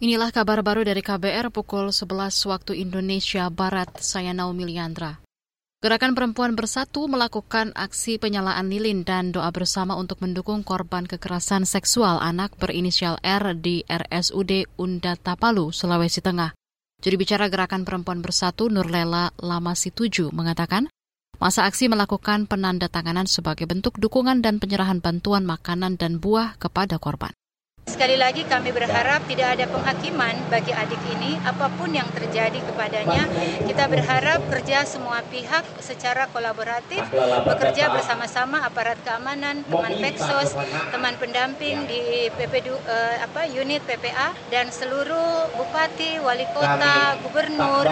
Inilah kabar baru dari KBR pukul 11 waktu Indonesia Barat. Saya Naomi Liandra. Gerakan Perempuan Bersatu melakukan aksi penyalaan lilin dan doa bersama untuk mendukung korban kekerasan seksual anak berinisial R di RSUD Unda Tapalu, Sulawesi Tengah. Juru bicara Gerakan Perempuan Bersatu, Nurlela Lamasituju, mengatakan masa aksi melakukan penandatanganan sebagai bentuk dukungan dan penyerahan bantuan makanan dan buah kepada korban. Sekali lagi kami berharap tidak ada penghakiman bagi adik ini, apapun yang terjadi kepadanya. Kita berharap kerja semua pihak secara kolaboratif, bekerja bersama-sama aparat keamanan, Kemenpeksos, teman pendamping di unit PPA, dan seluruh bupati, wali kota, gubernur,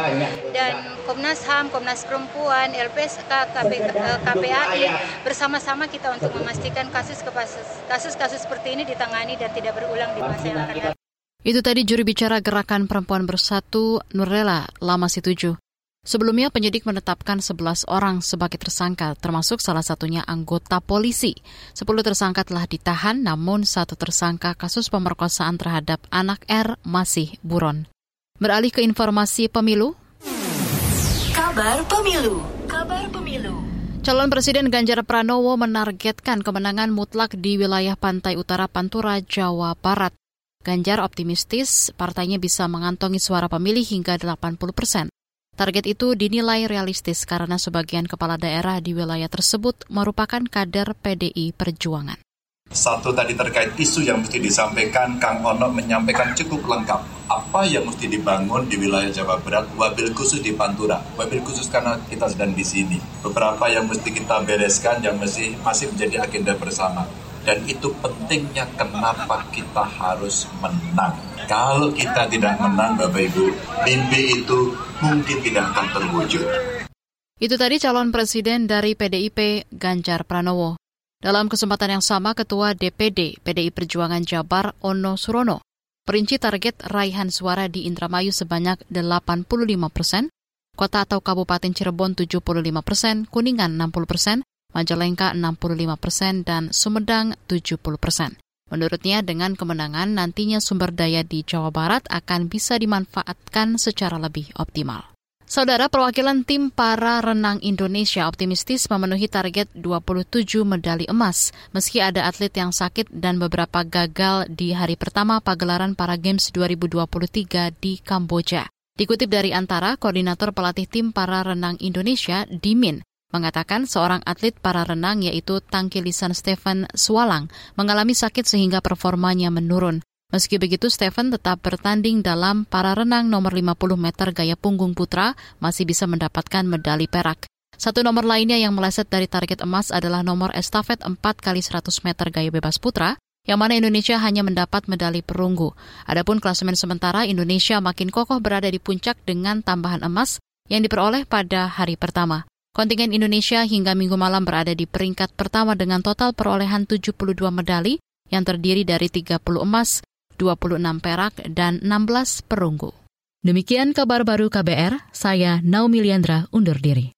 dan Komnas HAM, Komnas Perempuan, LPSK, KPAI, bersama-sama kita untuk memastikan kasus-kasus seperti ini ditangani dan tidak berulang di masa yang akan datang. Itu tadi juru bicara Gerakan Perempuan Bersatu, Nurlela Lamasituju. Sebelumnya penyidik menetapkan 11 orang sebagai tersangka, termasuk salah satunya anggota polisi. 10 tersangka telah ditahan, namun 1 tersangka kasus pemerkosaan terhadap anak R masih buron. Beralih ke informasi pemilu. Kabar pemilu. Kabar pemilu. Calon Presiden Ganjar Pranowo menargetkan kemenangan mutlak di wilayah pantai utara Pantura, Jawa Barat. Ganjar optimistis partainya bisa mengantongi suara pemilih hingga 80%. Target itu dinilai realistis karena sebagian kepala daerah di wilayah tersebut merupakan kader PDI Perjuangan. Satu tadi terkait isu yang mesti disampaikan, Kang Ono menyampaikan cukup lengkap. Apa yang mesti dibangun di wilayah Jawa Barat, wabil khusus di Pantura, wabil khusus karena kita sedang di sini. Beberapa yang mesti kita bereskan, yang masih menjadi agenda bersama. Dan itu pentingnya kenapa kita harus menang. Kalau kita tidak menang, Bapak Ibu, mimpi itu mungkin tidak akan terwujud. Itu tadi calon presiden dari PDIP, Ganjar Pranowo. Dalam kesempatan yang sama, Ketua DPD PDI Perjuangan Jabar, Ono Surono, perinci target raihan suara di Indramayu sebanyak 85%, kota atau kabupaten Cirebon 75%, Kuningan 60%, Majalengka 65%, dan Sumedang 70%. Menurutnya, dengan kemenangan nantinya sumber daya di Jawa Barat akan bisa dimanfaatkan secara lebih optimal. Saudara, perwakilan tim para renang Indonesia optimistis memenuhi target 27 medali emas, meski ada atlet yang sakit dan beberapa gagal di hari pertama pagelaran Para Games 2023 di Kamboja. Dikutip dari Antara, koordinator pelatih tim para renang Indonesia, Dimin, mengatakan seorang atlet para renang yaitu Tangkilisan Stefan Swalang mengalami sakit sehingga performanya menurun. Meski begitu, Stefan tetap bertanding dalam para renang nomor 50 meter gaya punggung putra, masih bisa mendapatkan medali perak. Satu nomor lainnya yang meleset dari target emas adalah nomor estafet 4x100 meter gaya bebas putra, yang mana Indonesia hanya mendapat medali perunggu. Adapun klasemen sementara, Indonesia makin kokoh berada di puncak dengan tambahan emas yang diperoleh pada hari pertama. Kontingen Indonesia hingga minggu malam berada di peringkat pertama dengan total perolehan 72 medali, yang terdiri dari 30 emas, 26 perak, dan 16 perunggu. Demikian kabar baru KBR, saya Naomi Liandra undur diri.